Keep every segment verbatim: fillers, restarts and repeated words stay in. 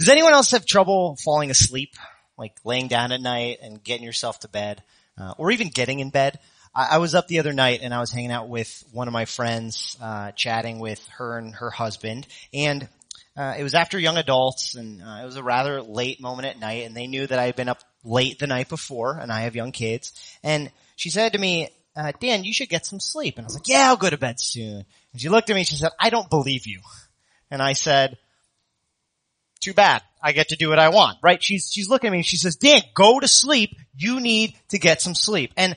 Does anyone else have trouble falling asleep, like laying down at night and getting yourself to bed, uh, or even getting in bed? I, I was up the other night and I was hanging out with one of my friends, uh, chatting with her and her husband, and uh, it was after young adults, and uh, it was a rather late moment at night, and they knew that I had been up late the night before, and I have young kids, and she said to me, uh, Dan, you should get some sleep, and I was like, yeah, I'll go to bed soon, and she looked at me and she said, I don't believe you, and I said, too bad. I get to do what I want, right? She's, she's looking at me and she says, Dan, go to sleep. You need to get some sleep. And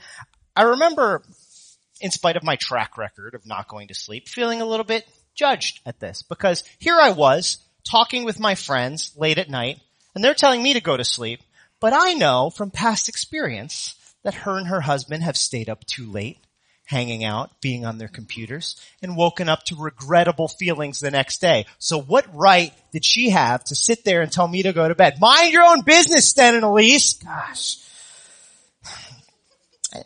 I remember, in spite of my track record of not going to sleep, feeling a little bit judged at this, because here I was talking with my friends late at night and they're telling me to go to sleep. But I know from past experience that her and her husband have stayed up too late, hanging out, being on their computers, and woken up to regrettable feelings the next day. So what right did she have to sit there and tell me to go to bed? Mind your own business, Stan and Elise. Gosh.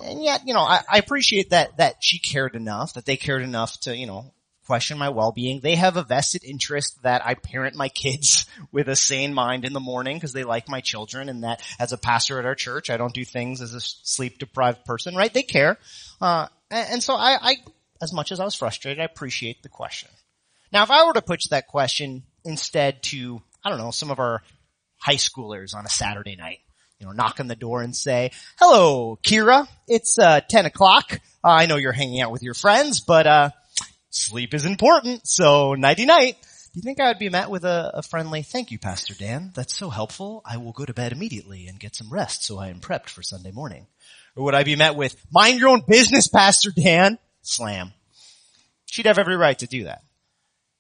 And yet, you know, I, I appreciate that that she cared enough, that they cared enough to, you know, question my well-being. They have a vested interest that I parent my kids with a sane mind in the morning because they like my children, and that as a pastor at our church, I don't do things as a sleep-deprived person, right? They care. Uh, And so I, I, as much as I was frustrated, I appreciate the question. Now, if I were to push that question instead to, I don't know, some of our high schoolers on a Saturday night, you know, knock on the door and say, hello, Kira, it's uh, ten o'clock. Uh, I know you're hanging out with your friends, but uh sleep is important, so nighty-night. Do you think I would be met with a, a friendly, thank you, Pastor Dan, that's so helpful. I will go to bed immediately and get some rest so I am prepped for Sunday morning. Or would I be met with, mind your own business, Pastor Dan? Slam. She'd have every right to do that.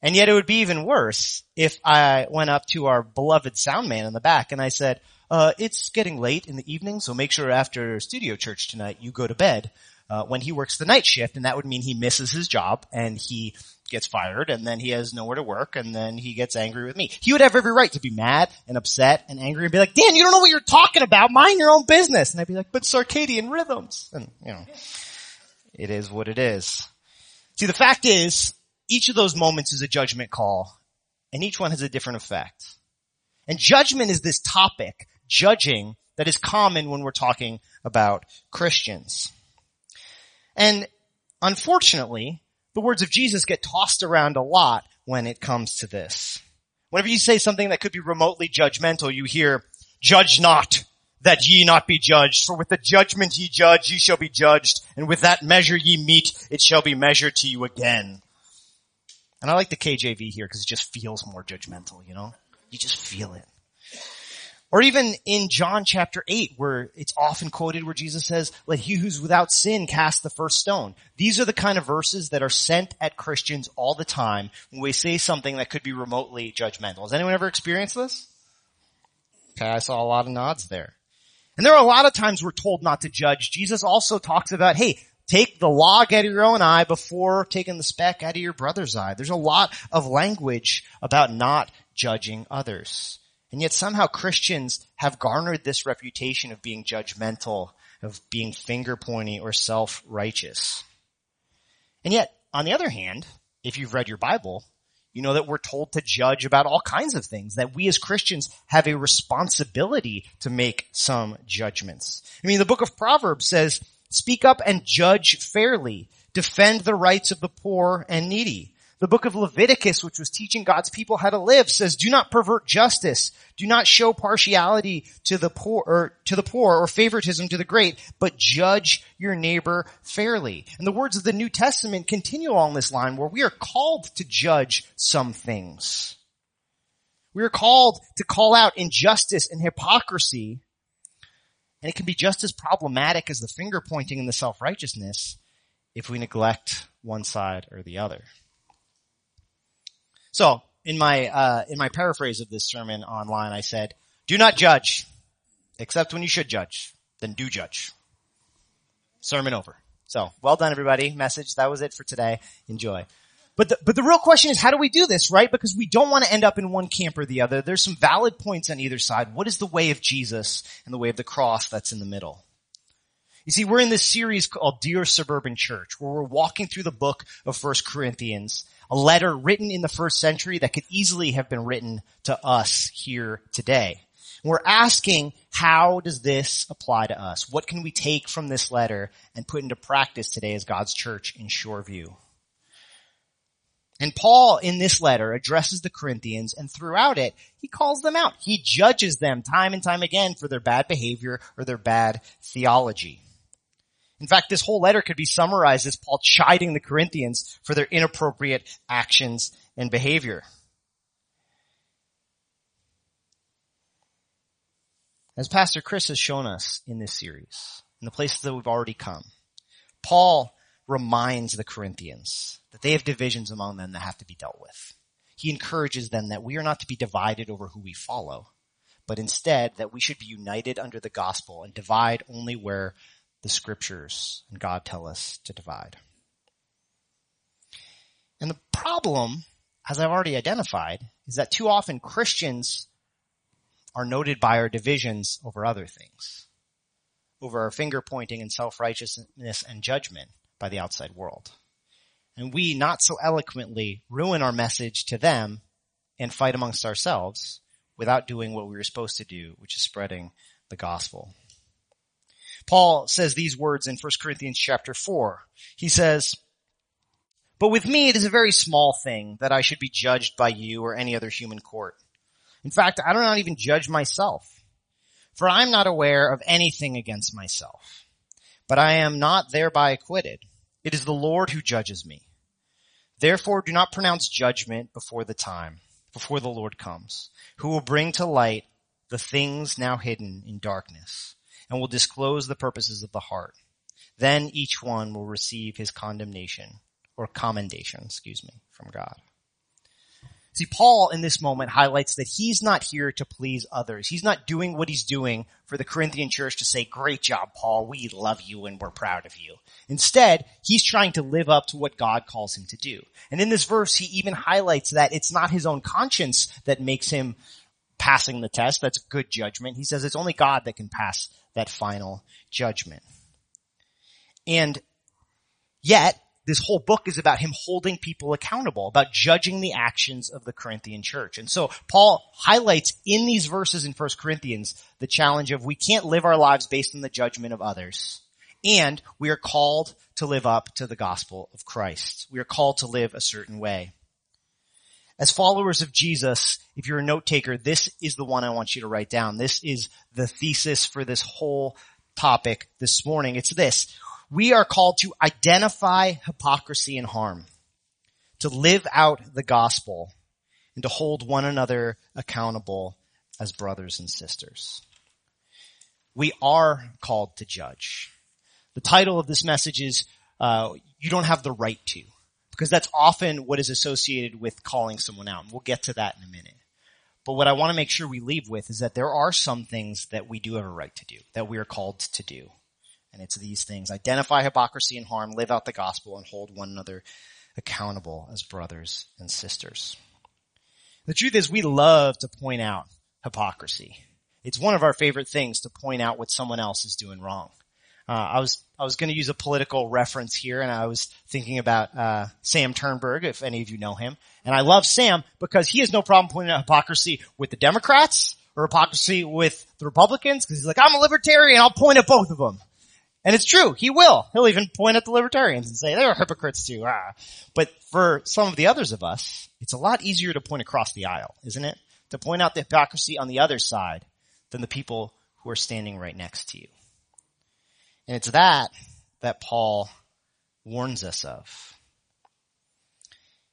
And yet it would be even worse if I went up to our beloved sound man in the back and I said, uh, it's getting late in the evening, so make sure after studio church tonight you go to bed uh, when he works the night shift. And that would mean he misses his job and he gets fired, and then he has nowhere to work, and then he gets angry with me. He would have every right to be mad and upset and angry and be like, Dan, you don't know what you're talking about. Mind your own business. And I'd be like, but circadian rhythms. And, you know, it is what it is. See, the fact is, each of those moments is a judgment call, and each one has a different effect. And judgment is this topic, judging, that is common when we're talking about Christians. And unfortunately, the words of Jesus get tossed around a lot when it comes to this. Whenever you say something that could be remotely judgmental, you hear, judge not, that ye not be judged. For with the judgment ye judge, ye shall be judged. And with that measure ye meet, it shall be measured to you again. And I like the K J V here because it just feels more judgmental, you know? You just feel it. Or even in John chapter eight, where it's often quoted, where Jesus says, let he who's without sin cast the first stone. These are the kind of verses that are sent at Christians all the time when we say something that could be remotely judgmental. Has anyone ever experienced this? Okay, I saw a lot of nods there. And there are a lot of times we're told not to judge. Jesus also talks about, hey, take the log out of your own eye before taking the speck out of your brother's eye. There's a lot of language about not judging others. And yet somehow Christians have garnered this reputation of being judgmental, of being finger-pointy or self-righteous. And yet, on the other hand, if you've read your Bible, you know that we're told to judge about all kinds of things, that we as Christians have a responsibility to make some judgments. I mean, the book of Proverbs says, speak up and judge fairly, defend the rights of the poor and needy. The book of Leviticus, which was teaching God's people how to live, says, do not pervert justice. Do not show partiality to the poor or to the poor or favoritism to the great, but judge your neighbor fairly. And the words of the New Testament continue along this line where we are called to judge some things. We are called to call out injustice and hypocrisy. And it can be just as problematic as the finger pointing and the self-righteousness if we neglect one side or the other. So in my uh in my paraphrase of this sermon online, I said, do not judge, except when you should judge. Then do judge. Sermon over. So well done, everybody. Message. That was it for today. Enjoy. But the, but the real question is, how do we do this, right? Because we don't want to end up in one camp or the other. There's some valid points on either side. What is the way of Jesus and the way of the cross that's in the middle? You see, we're in this series called Dear Suburban Church, where we're walking through the book of First Corinthians, a letter written in the first century that could easily have been written to us here today. And we're asking, how does this apply to us? What can we take from this letter and put into practice today as God's church in Shoreview? And Paul, in this letter, addresses the Corinthians, and throughout it, he calls them out. He judges them time and time again for their bad behavior or their bad theology. In fact, this whole letter could be summarized as Paul chiding the Corinthians for their inappropriate actions and behavior. As Pastor Chris has shown us in this series, in the places that we've already come, Paul reminds the Corinthians that they have divisions among them that have to be dealt with. He encourages them that we are not to be divided over who we follow, but instead that we should be united under the gospel and divide only where the scriptures and God tell us to divide. And the problem, as I've already identified, is that too often Christians are noted by our divisions over other things, over our finger pointing and self-righteousness and judgment by the outside world. And we not so eloquently ruin our message to them and fight amongst ourselves without doing what we were supposed to do, which is spreading the gospel. Paul says these words in First Corinthians chapter four. He says, "But with me it is a very small thing that I should be judged by you or any other human court. In fact, I do not even judge myself, for I am not aware of anything against myself. But I am not thereby acquitted. It is the Lord who judges me. Therefore, do not pronounce judgment before the time, before the Lord comes, who will bring to light the things now hidden in darkness and will disclose the purposes of the heart. Then each one will receive his condemnation or commendation, excuse me, from God." See, Paul in this moment highlights that he's not here to please others. He's not doing what he's doing for the Corinthian church to say, "Great job, Paul. We love you and we're proud of you." Instead, he's trying to live up to what God calls him to do. And in this verse, he even highlights that it's not his own conscience that makes him passing the test. That's good judgment. He says it's only God that can pass that final judgment. And yet, this whole book is about him holding people accountable, about judging the actions of the Corinthian church. And so Paul highlights in these verses in First Corinthians the challenge of we can't live our lives based on the judgment of others. And we are called to live up to the gospel of Christ. We are called to live a certain way. As followers of Jesus, if you're a note taker, this is the one I want you to write down. This is the thesis for this whole topic this morning. It's this. We are called to identify hypocrisy and harm, to live out the gospel, and to hold one another accountable as brothers and sisters. We are called to judge. The title of this message is, uh, You Don't Have the Right To, because that's often what is associated with calling someone out. And we'll get to that in a minute. But what I want to make sure we leave with is that there are some things that we do have a right to do, that we are called to do. And it's these things: identify hypocrisy and harm, live out the gospel, and hold one another accountable as brothers and sisters. The truth is, we love to point out hypocrisy. It's one of our favorite things to point out what someone else is doing wrong. Uh, I was, I was going to use a political reference here, and I was thinking about, uh, Sam Turnberg, if any of you know him. And I love Sam because he has no problem pointing out hypocrisy with the Democrats or hypocrisy with the Republicans, because he's like, "I'm a libertarian, I'll point at both of them." And it's true, he will. He'll even point at the libertarians and say, "They're hypocrites too." Ah. But for some of the others of us, it's a lot easier to point across the aisle, isn't it? To point out the hypocrisy on the other side than the people who are standing right next to you. And it's that that Paul warns us of.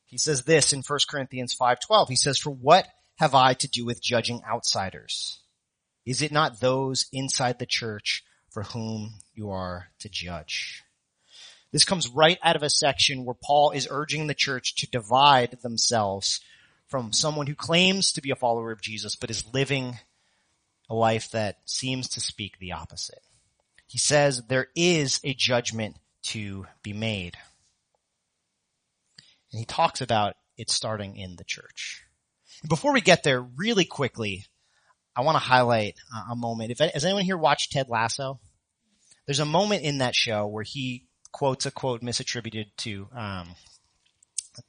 He says this in First Corinthians five twelve. He says, "For what have I to do with judging outsiders? Is it not those inside the church for whom you are to judge?" This comes right out of a section where Paul is urging the church to divide themselves from someone who claims to be a follower of Jesus but is living a life that seems to speak the opposite. He says there is a judgment to be made. And he talks about it starting in the church. And before we get there, really quickly, I want to highlight a moment. If, has anyone here watched Ted Lasso? There's a moment in that show where he quotes a quote misattributed to um,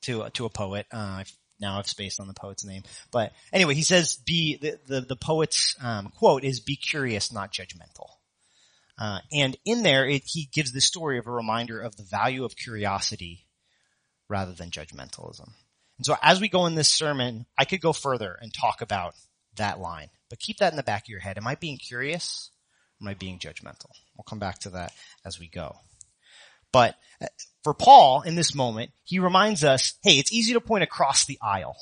to to a poet. Uh, now I've spaced on the poet's name, but anyway, he says, "Be the the, the poet's um, quote is be curious, not judgmental." Uh, and in there, it, he gives the story of a reminder of the value of curiosity rather than judgmentalism. And so as we go in this sermon, I could go further and talk about that line. But keep that in the back of your head. Am I being curious? Am I being judgmental? We'll come back to that as we go. But for Paul, in this moment, he reminds us, hey, it's easy to point across the aisle,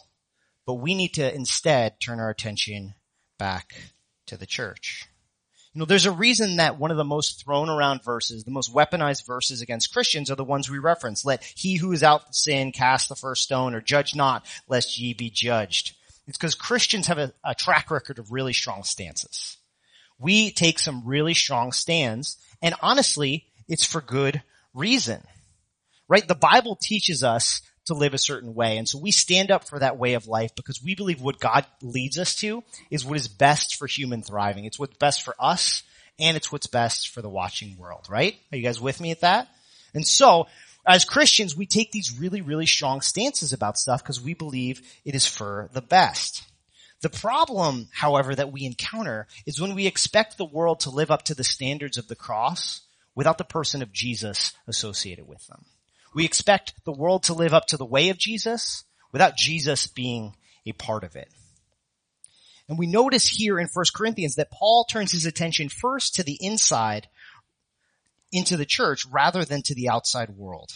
but we need to instead turn our attention back to the church. You know, there's a reason that one of the most thrown around verses, the most weaponized verses against Christians are the ones we reference. Let he who is out sin cast the first stone, or judge not, lest ye be judged. It's because Christians have a, a track record of really strong stances. We take some really strong stands, and honestly, it's for good reason, right? The Bible teaches us to live a certain way, and so we stand up for that way of life because we believe what God leads us to is what is best for human thriving. It's what's best for us, and it's what's best for the watching world, right? Are you guys with me at that? And so, as Christians, we take these really, really strong stances about stuff because we believe it is for the best. The problem, however, that we encounter is when we expect the world to live up to the standards of the cross without the person of Jesus associated with them. We expect the world to live up to the way of Jesus without Jesus being a part of it. And we notice here in First Corinthians that Paul turns his attention first to the inside into the church rather than to the outside world.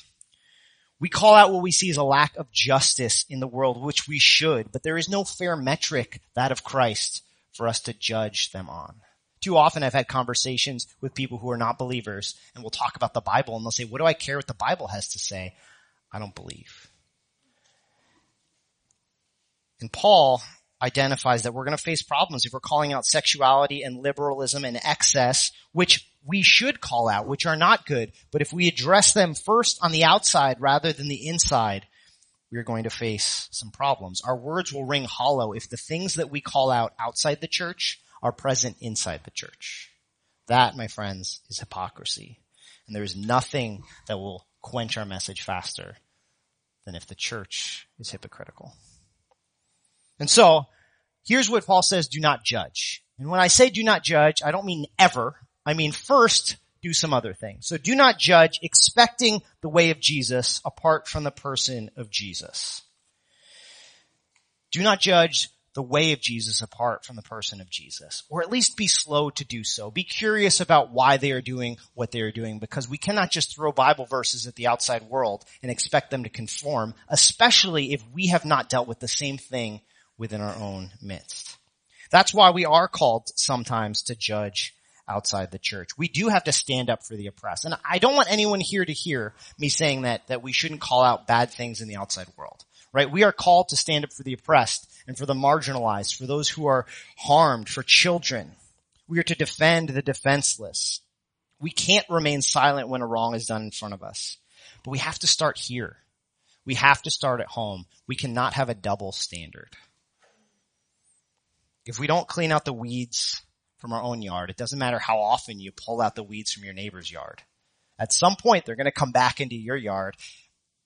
We call out what we see as a lack of justice in the world, which we should, but there is no fair metric, that of Christ, for us to judge them on. Too often I've had conversations with people who are not believers, and we'll talk about the Bible, and they'll say, what do I care what the Bible has to say? I don't believe. And Paul identifies that we're going to face problems if we're calling out sexuality and liberalism and excess, which we should call out, which are not good. But if we address them first on the outside rather than the inside, we are going to face some problems. Our words will ring hollow if the things that we call out outside the church are present inside the church. That, my friends, is hypocrisy. And there is nothing that will quench our message faster than if the church is hypocritical. And so, here's what Paul says, do not judge. And when I say do not judge, I don't mean ever. I mean first, do some other things. So do not judge, expecting the way of Jesus apart from the person of Jesus. Do not judge the way of Jesus apart from the person of Jesus, or at least be slow to do so. Be curious about why they are doing what they are doing, because we cannot just throw Bible verses at the outside world and expect them to conform, especially if we have not dealt with the same thing within our own midst. That's why we are called sometimes to judge outside the church. We do have to stand up for the oppressed. And I don't want anyone here to hear me saying that, that we shouldn't call out bad things in the outside world, right? We are called to stand up for the oppressed and for the marginalized, for those who are harmed, for children. We are to defend the defenseless. We can't remain silent when a wrong is done in front of us. But we have to start here. We have to start at home. We cannot have a double standard. If we don't clean out the weeds from our own yard, it doesn't matter how often you pull out the weeds from your neighbor's yard. At some point, they're going to come back into your yard,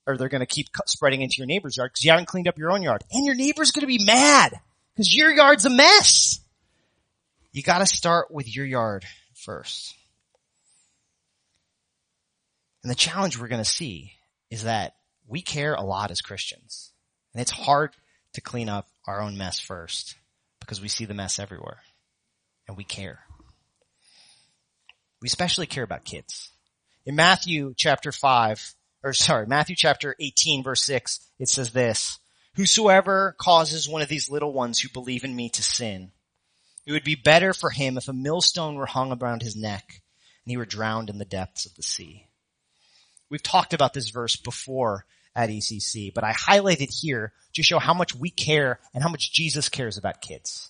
or they're going to keep spreading into your neighbor's yard because you haven't cleaned up your own yard. And your neighbor's going to be mad because your yard's a mess. You got to start with your yard first. And the challenge we're going to see is that we care a lot as Christians. And it's hard to clean up our own mess first because we see the mess everywhere. And we care. We especially care about kids. In Matthew chapter five, or sorry, Matthew chapter eighteen, verse six, it says this, whosoever causes one of these little ones who believe in me to sin, it would be better for him if a millstone were hung around his neck and he were drowned in the depths of the sea. We've talked about this verse before at E C C, but I highlight it here to show how much we care and how much Jesus cares about kids.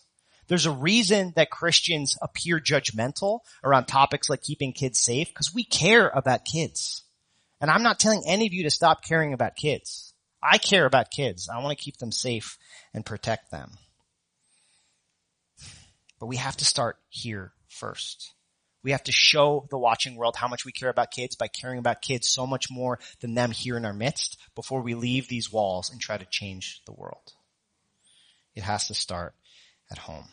There's a reason that Christians appear judgmental around topics like keeping kids safe, because we care about kids. And I'm not telling any of you to stop caring about kids. I care about kids. I want to keep them safe and protect them. But we have to start here first. We have to show the watching world how much we care about kids by caring about kids so much more than them here in our midst before we leave these walls and try to change the world. It has to start at home.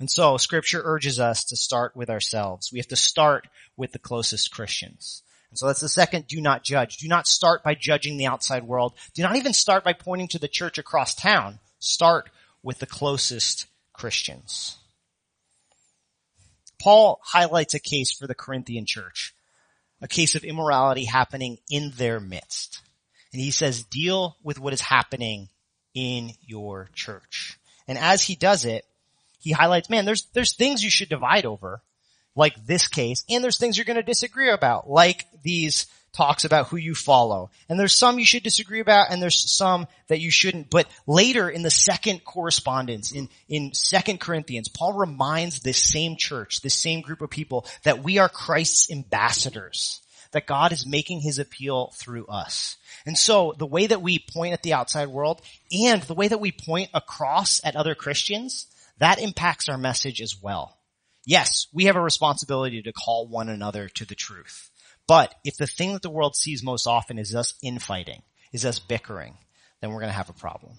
And so Scripture urges us to start with ourselves. We have to start with the closest Christians. And so that's the second, do not judge. Do not start by judging the outside world. Do not even start by pointing to the church across town. Start with the closest Christians. Paul highlights a case for the Corinthian church, a case of immorality happening in their midst. And he says, deal with what is happening in your church. And as he does it, he highlights, man, there's there's things you should divide over, like this case, and there's things you're going to disagree about, like these talks about who you follow. And there's some you should disagree about, and there's some that you shouldn't. But later in the second correspondence, in, in Second Corinthians, Paul reminds this same church, this same group of people, that we are Christ's ambassadors, that God is making his appeal through us. And so the way that we point at the outside world and the way that we point across at other Christians, that impacts our message as well. Yes, we have a responsibility to call one another to the truth. But if the thing that the world sees most often is us infighting, is us bickering, then we're going to have a problem.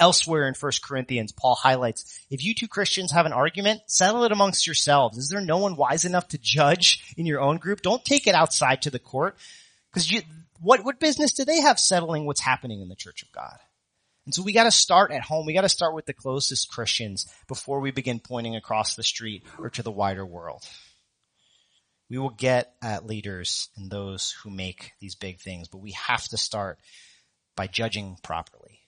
Elsewhere in First Corinthians, Paul highlights, if you two Christians have an argument, settle it amongst yourselves. Is there no one wise enough to judge in your own group? Don't take it outside to the court. Because you, what, what business do they have settling what's happening in the church of God? And so we got to start at home. We got to start with the closest Christians before we begin pointing across the street or to the wider world. We will get at leaders and those who make these big things, but we have to start by judging properly.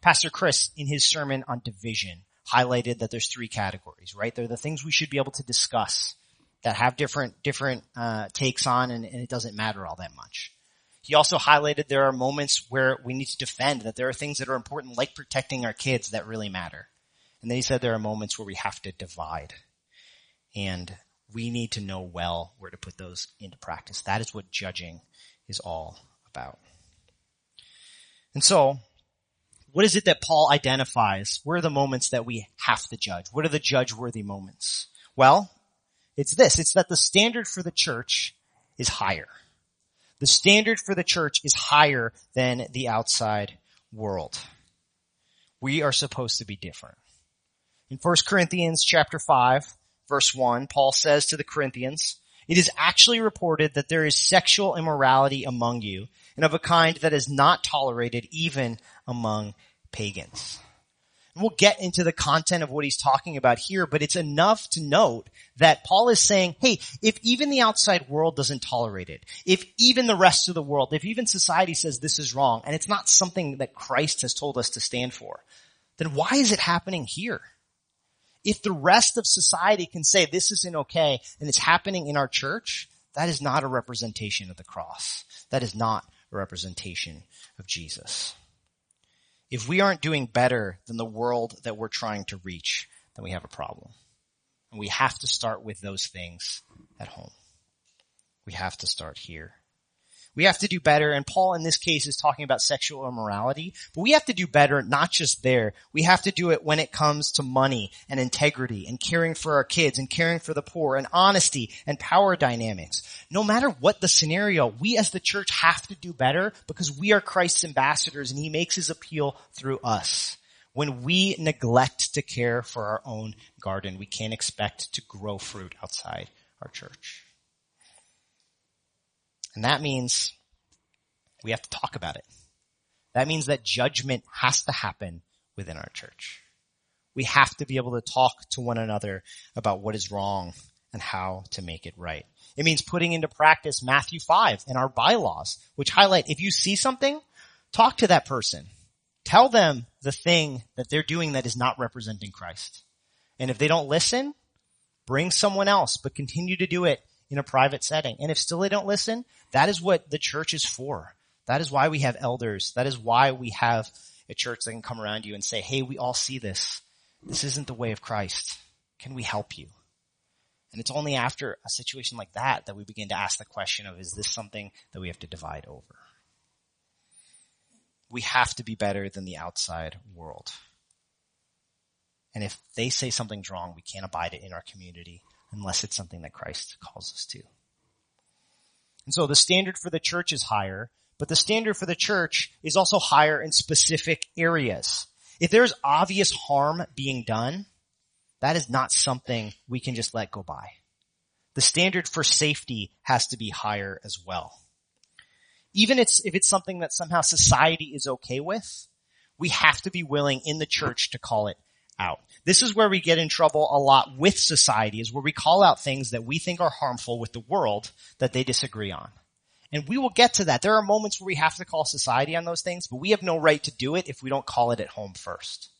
Pastor Chris, in his sermon on division, highlighted that there's three categories, right? They're the things we should be able to discuss that have different different uh takes on, and, and it doesn't matter all that much. He also highlighted there are moments where we need to defend, that there are things that are important, like protecting our kids, that really matter. And then he said there are moments where we have to divide. And we need to know well where to put those into practice. That is what judging is all about. And so, what is it that Paul identifies? Where are the moments that we have to judge? What are the judge-worthy moments? Well, it's this. It's that the standard for the church is higher. The standard for the church is higher than the outside world. We are supposed to be different. In First Corinthians chapter five, verse one, Paul says to the Corinthians, "It is actually reported that there is sexual immorality among you, and of a kind that is not tolerated even among pagans." And we'll get into the content of what he's talking about here, but it's enough to note that Paul is saying, hey, if even the outside world doesn't tolerate it, if even the rest of the world, if even society says this is wrong, and it's not something that Christ has told us to stand for, then why is it happening here? If the rest of society can say this isn't okay and it's happening in our church, that is not a representation of the cross. That is not a representation of Jesus. If we aren't doing better than the world that we're trying to reach, then we have a problem. And we have to start with those things at home. We have to start here. We have to do better, and Paul in this case is talking about sexual immorality, but we have to do better not just there. We have to do it when it comes to money and integrity and caring for our kids and caring for the poor and honesty and power dynamics. No matter what the scenario, we as the church have to do better because we are Christ's ambassadors and he makes his appeal through us. When we neglect to care for our own garden, we can't expect to grow fruit outside our church. And that means we have to talk about it. That means that judgment has to happen within our church. We have to be able to talk to one another about what is wrong and how to make it right. It means putting into practice Matthew five and our bylaws, which highlight if you see something, talk to that person. Tell them the thing that they're doing that is not representing Christ. And if they don't listen, bring someone else, but continue to do it in a private setting. And if still they don't listen, that is what the church is for. That is why we have elders. That is why we have a church that can come around you and say, hey, we all see this. This isn't the way of Christ. Can we help you? And it's only after a situation like that that we begin to ask the question of, is this something that we have to divide over? We have to be better than the outside world. And if they say something's wrong, we can't abide it in our community. unless it's something that Christ calls us to. And so the standard for the church is higher, but the standard for the church is also higher in specific areas. If there's obvious harm being done, that is not something we can just let go by. The standard for safety has to be higher as well. Even if it's something that somehow society is okay with, we have to be willing in the church to call it out. This is where we get in trouble a lot with society, is where we call out things that we think are harmful with the world that they disagree on. And we will get to that. There are moments where we have to call society on those things, but we have no right to do it if we don't call it at home first.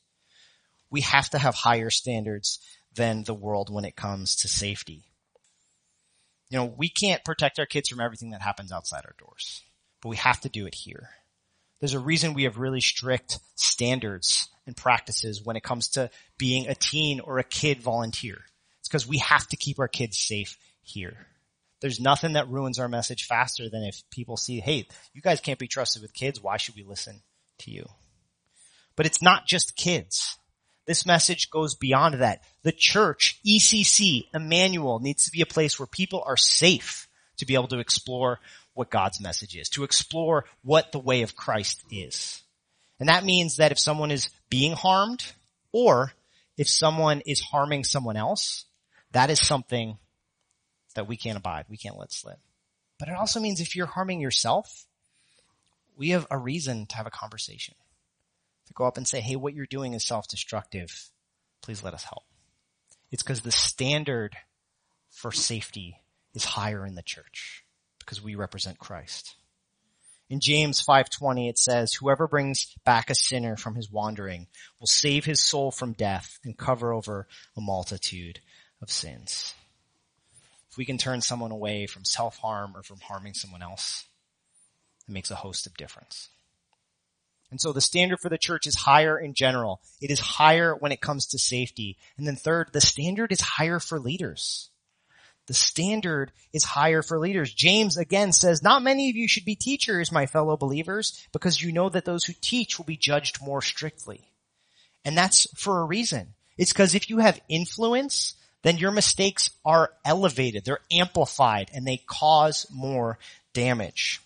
We have to have higher standards than the world when it comes to safety. You know, we can't protect our kids from everything that happens outside our doors, but we have to do it here. There's a reason we have really strict standards and practices when it comes to being a teen or a kid volunteer. It's because we have to keep our kids safe here. There's nothing that ruins our message faster than if people see, hey, you guys can't be trusted with kids. Why should we listen to you? But it's not just kids. This message goes beyond that. The church, E C C, Emmanuel, needs to be a place where people are safe to be able to explore what God's message is, to explore what the way of Christ is. And that means that if someone is being harmed or if someone is harming someone else, that is something that we can't abide, we can't let slip. But it also means if you're harming yourself, we have a reason to have a conversation, to go up and say, hey, what you're doing is self-destructive. Please let us help. It's because the standard for safety is higher in the church because we represent Christ. In James five twenty, it says, whoever brings back a sinner from his wandering will save his soul from death and cover over a multitude of sins. If we can turn someone away from self-harm or from harming someone else, it makes a host of difference. And so the standard for the church is higher in general. It is higher when it comes to safety. And then third, the standard is higher for leaders. The standard is higher for leaders. James again says, not many of you should be teachers, my fellow believers, because you know that those who teach will be judged more strictly. And that's for a reason. It's because if you have influence, then your mistakes are elevated, they're amplified, and they cause more damage.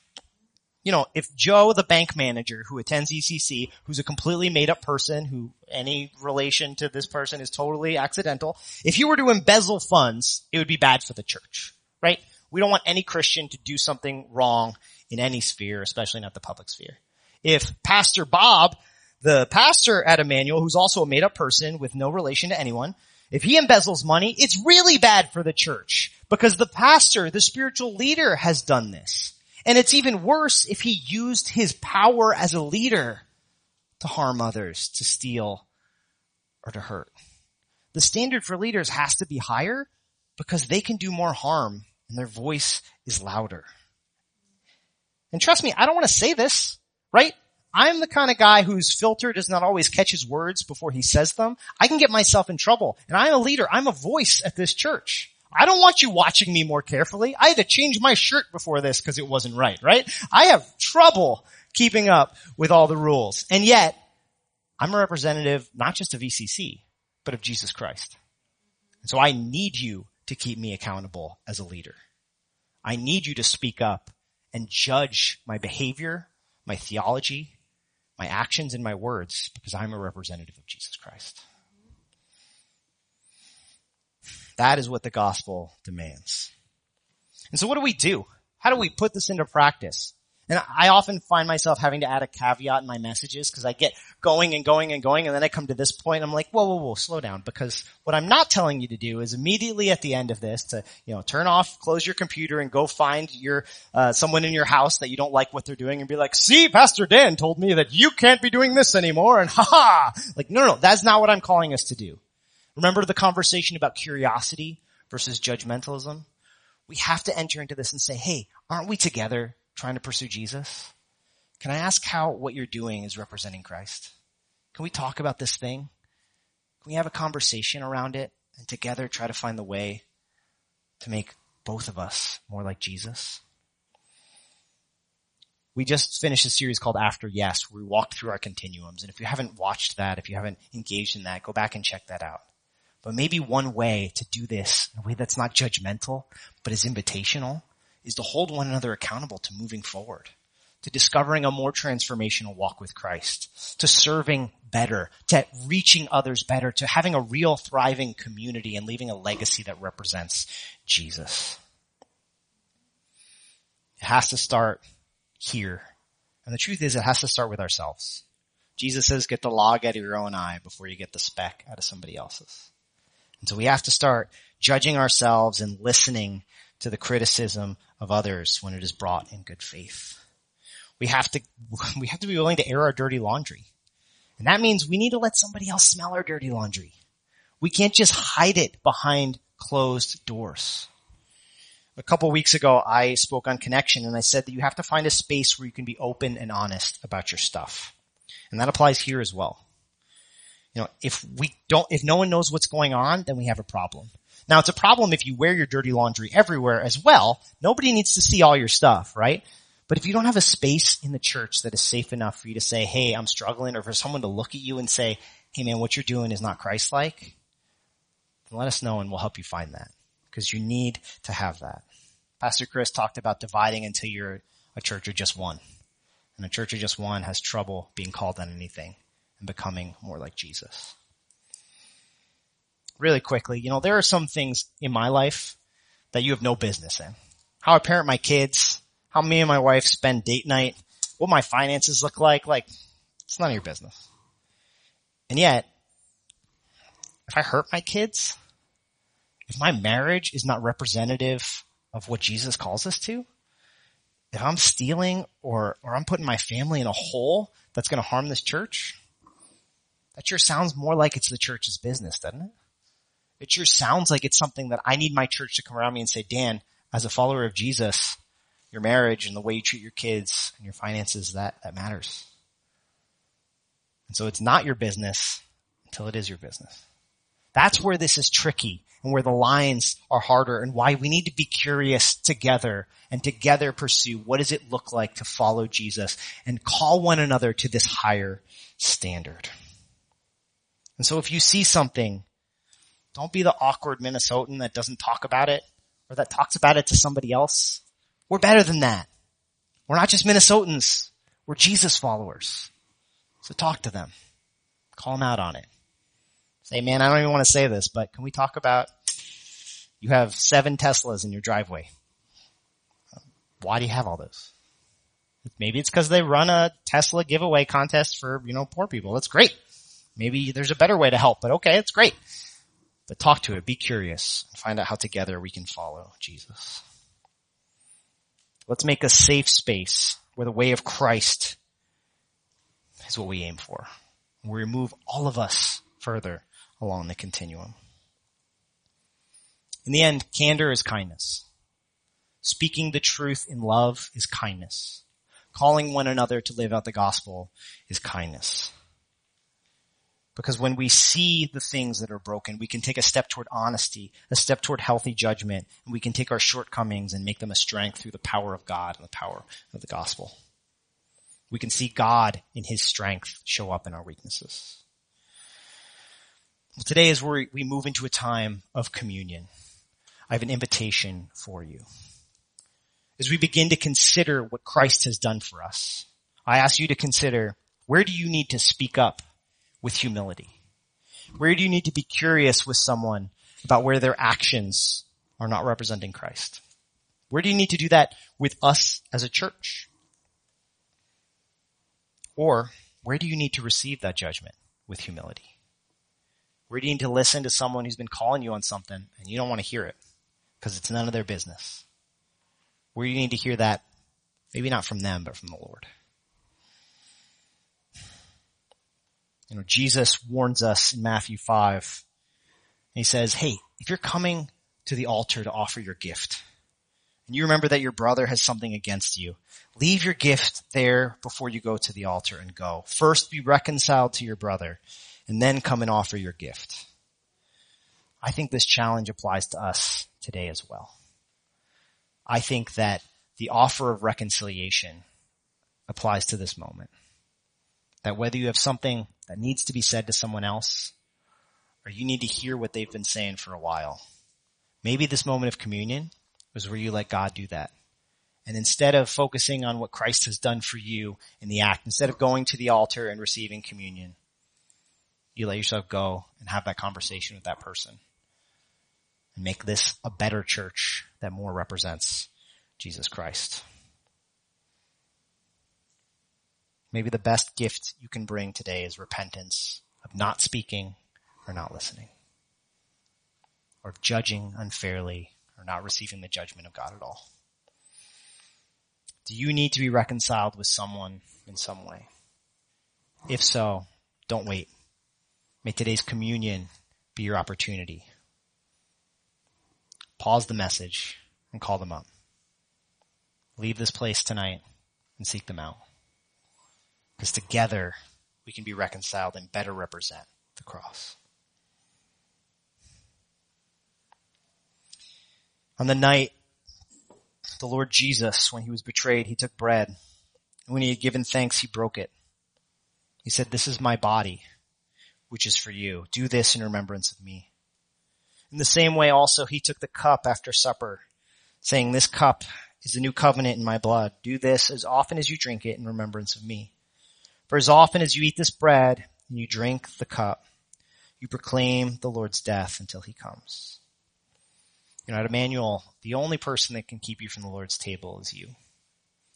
You know, if Joe, the bank manager who attends E C C, who's a completely made-up person, who any relation to this person is totally accidental, if you were to embezzle funds, it would be bad for the church, right? We don't want any Christian to do something wrong in any sphere, especially not the public sphere. If Pastor Bob, the pastor at Emmanuel, who's also a made-up person with no relation to anyone, if he embezzles money, it's really bad for the church because the pastor, the spiritual leader, has done this. And it's even worse if he used his power as a leader to harm others, to steal, or to hurt. The standard for leaders has to be higher because they can do more harm and their voice is louder. And trust me, I don't want to say this, right? I'm the kind of guy whose filter does not always catch his words before he says them. I can get myself in trouble. And I'm a leader. I'm a voice at this church. I don't want you watching me more carefully. I had to change my shirt before this because it wasn't right, right? I have trouble keeping up with all the rules. And yet, I'm a representative not just of E C C, but of Jesus Christ. And so I need you to keep me accountable as a leader. I need you to speak up and judge my behavior, my theology, my actions, and my words because I'm a representative of Jesus Christ. That is what the gospel demands. And so what do we do? How do we put this into practice? And I often find myself having to add a caveat in my messages because I get going and going and going, and then I come to this point and I'm like, whoa, whoa, whoa, slow down, because what I'm not telling you to do is immediately at the end of this to, you know, turn off, close your computer, and go find your uh someone in your house that you don't like what they're doing and be like, see, Pastor Dan told me that you can't be doing this anymore, and haha. Like, no, no, no, that's not what I'm calling us to do. Remember the conversation about curiosity versus judgmentalism? We have to enter into this and say, hey, aren't we together trying to pursue Jesus? Can I ask how what you're doing is representing Christ? Can we talk about this thing? Can we have a conversation around it and together try to find the way to make both of us more like Jesus? We just finished a series called After Yes, where we walked through our continuums. And if you haven't watched that, if you haven't engaged in that, go back and check that out. But maybe one way to do this in a way that's not judgmental, but is invitational, is to hold one another accountable to moving forward, to discovering a more transformational walk with Christ, to serving better, to reaching others better, to having a real thriving community and leaving a legacy that represents Jesus. It has to start here. And the truth is, it has to start with ourselves. Jesus says, get the log out of your own eye before you get the speck out of somebody else's. And so we have to start judging ourselves and listening to the criticism of others when it is brought in good faith. We have to, we have to be willing to air our dirty laundry. And that means we need to let somebody else smell our dirty laundry. We can't just hide it behind closed doors. A couple of weeks ago, I spoke on connection and I said that you have to find a space where you can be open and honest about your stuff. And that applies here as well. You know, if we don't, if no one knows what's going on, then we have a problem. Now, it's a problem if you wear your dirty laundry everywhere as well. Nobody needs to see all your stuff, right? But if you don't have a space in the church that is safe enough for you to say, hey, I'm struggling, or for someone to look at you and say, hey, man, what you're doing is not Christ-like, then let us know and we'll help you find that, because you need to have that. Pastor Chris talked about dividing until you're a church of just one. And a church of just one has trouble being called on anything and becoming more like Jesus. Really quickly, you know, there are some things in my life that you have no business in. How I parent my kids, how me and my wife spend date night, what my finances look like, like, it's none of your business. And yet, if I hurt my kids, if my marriage is not representative of what Jesus calls us to, if I'm stealing or or I'm putting my family in a hole that's going to harm this church, that sure sounds more like it's the church's business, doesn't it? It sure sounds like it's something that I need my church to come around me and say, Dan, as a follower of Jesus, your marriage and the way you treat your kids and your finances, that, that matters. And so it's not your business until it is your business. That's where this is tricky and where the lines are harder and why we need to be curious together and together pursue what does it look like to follow Jesus and call one another to this higher standard. And so if you see something, don't be the awkward Minnesotan that doesn't talk about it or that talks about it to somebody else. We're better than that. We're not just Minnesotans. We're Jesus followers. So talk to them. Call them out on it. Say, man, I don't even want to say this, but can we talk about you have seven Teslas in your driveway? Why do you have all those? Maybe it's because they run a Tesla giveaway contest for, you know, poor people. That's great. Maybe there's a better way to help, but okay, it's great. But talk to it. Be curious and find out how together we can follow Jesus. Let's make a safe space where the way of Christ is what we aim for. We remove all of us further along the continuum. In the end, candor is kindness. Speaking the truth in love is kindness. Calling one another to live out the gospel is kindness. Because when we see the things that are broken, we can take a step toward honesty, a step toward healthy judgment, and we can take our shortcomings and make them a strength through the power of God and the power of the gospel. We can see God in his strength show up in our weaknesses. Well, today as we we move into a time of communion, I have an invitation for you. As we begin to consider what Christ has done for us, I ask you to consider, where do you need to speak up with humility? Where do you need to be curious with someone about where their actions are not representing Christ? Where do you need to do that with us as a church? Or where do you need to receive that judgment with humility? Where do you need to listen to someone who's been calling you on something and you don't want to hear it because it's none of their business? Where do you need to hear that, maybe not from them, but from the Lord? You know, Jesus warns us in Matthew five. He says, hey, if you're coming to the altar to offer your gift and you remember that your brother has something against you, leave your gift there before you go to the altar and go. First be reconciled to your brother and then come and offer your gift. I think this challenge applies to us today as well. I think that the offer of reconciliation applies to this moment. That whether you have something that needs to be said to someone else or you need to hear what they've been saying for a while. Maybe this moment of communion was where you let God do that. And instead of focusing on what Christ has done for you in the act, instead of going to the altar and receiving communion, you let yourself go and have that conversation with that person and make this a better church that more represents Jesus Christ. Maybe the best gift you can bring today is repentance of not speaking or not listening, or of judging unfairly or not receiving the judgment of God at all. Do you need to be reconciled with someone in some way? If so, don't wait. May today's communion be your opportunity. Pause the message and call them up. Leave this place tonight and seek them out. Because together we can be reconciled and better represent the cross. On the night the Lord Jesus, when he was betrayed, he took bread. And when he had given thanks, he broke it. He said, "This is my body, which is for you. Do this in remembrance of me." In the same way also he took the cup after supper, saying, "This cup is the new covenant in my blood. Do this as often as you drink it in remembrance of me. For as often as you eat this bread and you drink the cup, you proclaim the Lord's death until he comes." You know, at Emmanuel, the only person that can keep you from the Lord's table is you.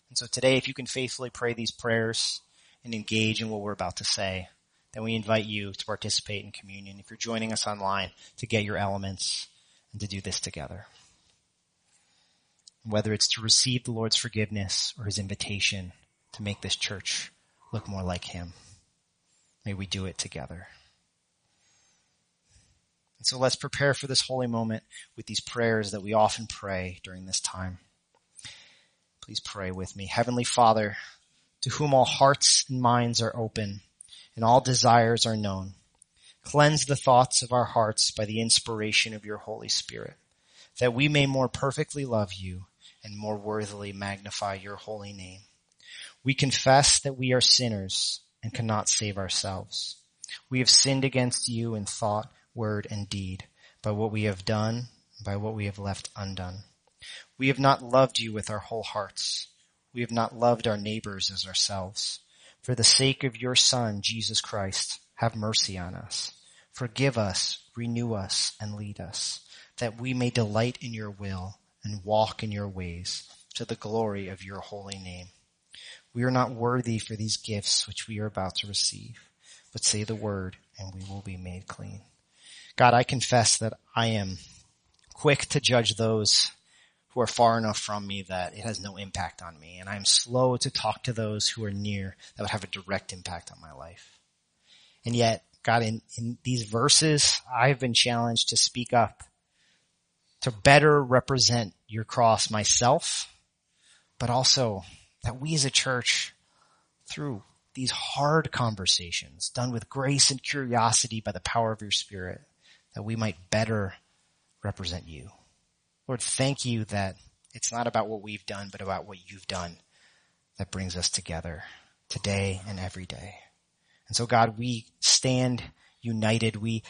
And so today, if you can faithfully pray these prayers and engage in what we're about to say, then we invite you to participate in communion. If you're joining us online, to get your elements and to do this together. Whether it's to receive the Lord's forgiveness or his invitation to make this church look more like him, may we do it together. And so let's prepare for this holy moment with these prayers that we often pray during this time. Please pray with me. Heavenly Father, to whom all hearts and minds are open and all desires are known, cleanse the thoughts of our hearts by the inspiration of your Holy Spirit, that we may more perfectly love you and more worthily magnify your holy name. We confess that we are sinners and cannot save ourselves. We have sinned against you in thought, word, and deed, by what we have done, by what we have left undone. We have not loved you with our whole hearts. We have not loved our neighbors as ourselves. For the sake of your Son, Jesus Christ, have mercy on us. Forgive us, renew us, and lead us, that we may delight in your will and walk in your ways, to the glory of your holy name. We are not worthy for these gifts which we are about to receive, but say the word, and we will be made clean. God, I confess that I am quick to judge those who are far enough from me that it has no impact on me, and I am slow to talk to those who are near that would have a direct impact on my life. And yet, God, in, in these verses, I've been challenged to speak up, to better represent your cross myself, but also that we as a church, through these hard conversations done with grace and curiosity by the power of your Spirit, that we might better represent you. Lord, thank you that it's not about what we've done, but about what you've done that brings us together today and every day. And so, God, we stand united. We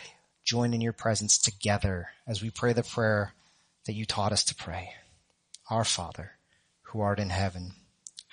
join in your presence together as we pray the prayer that you taught us to pray. Our Father, who art in heaven,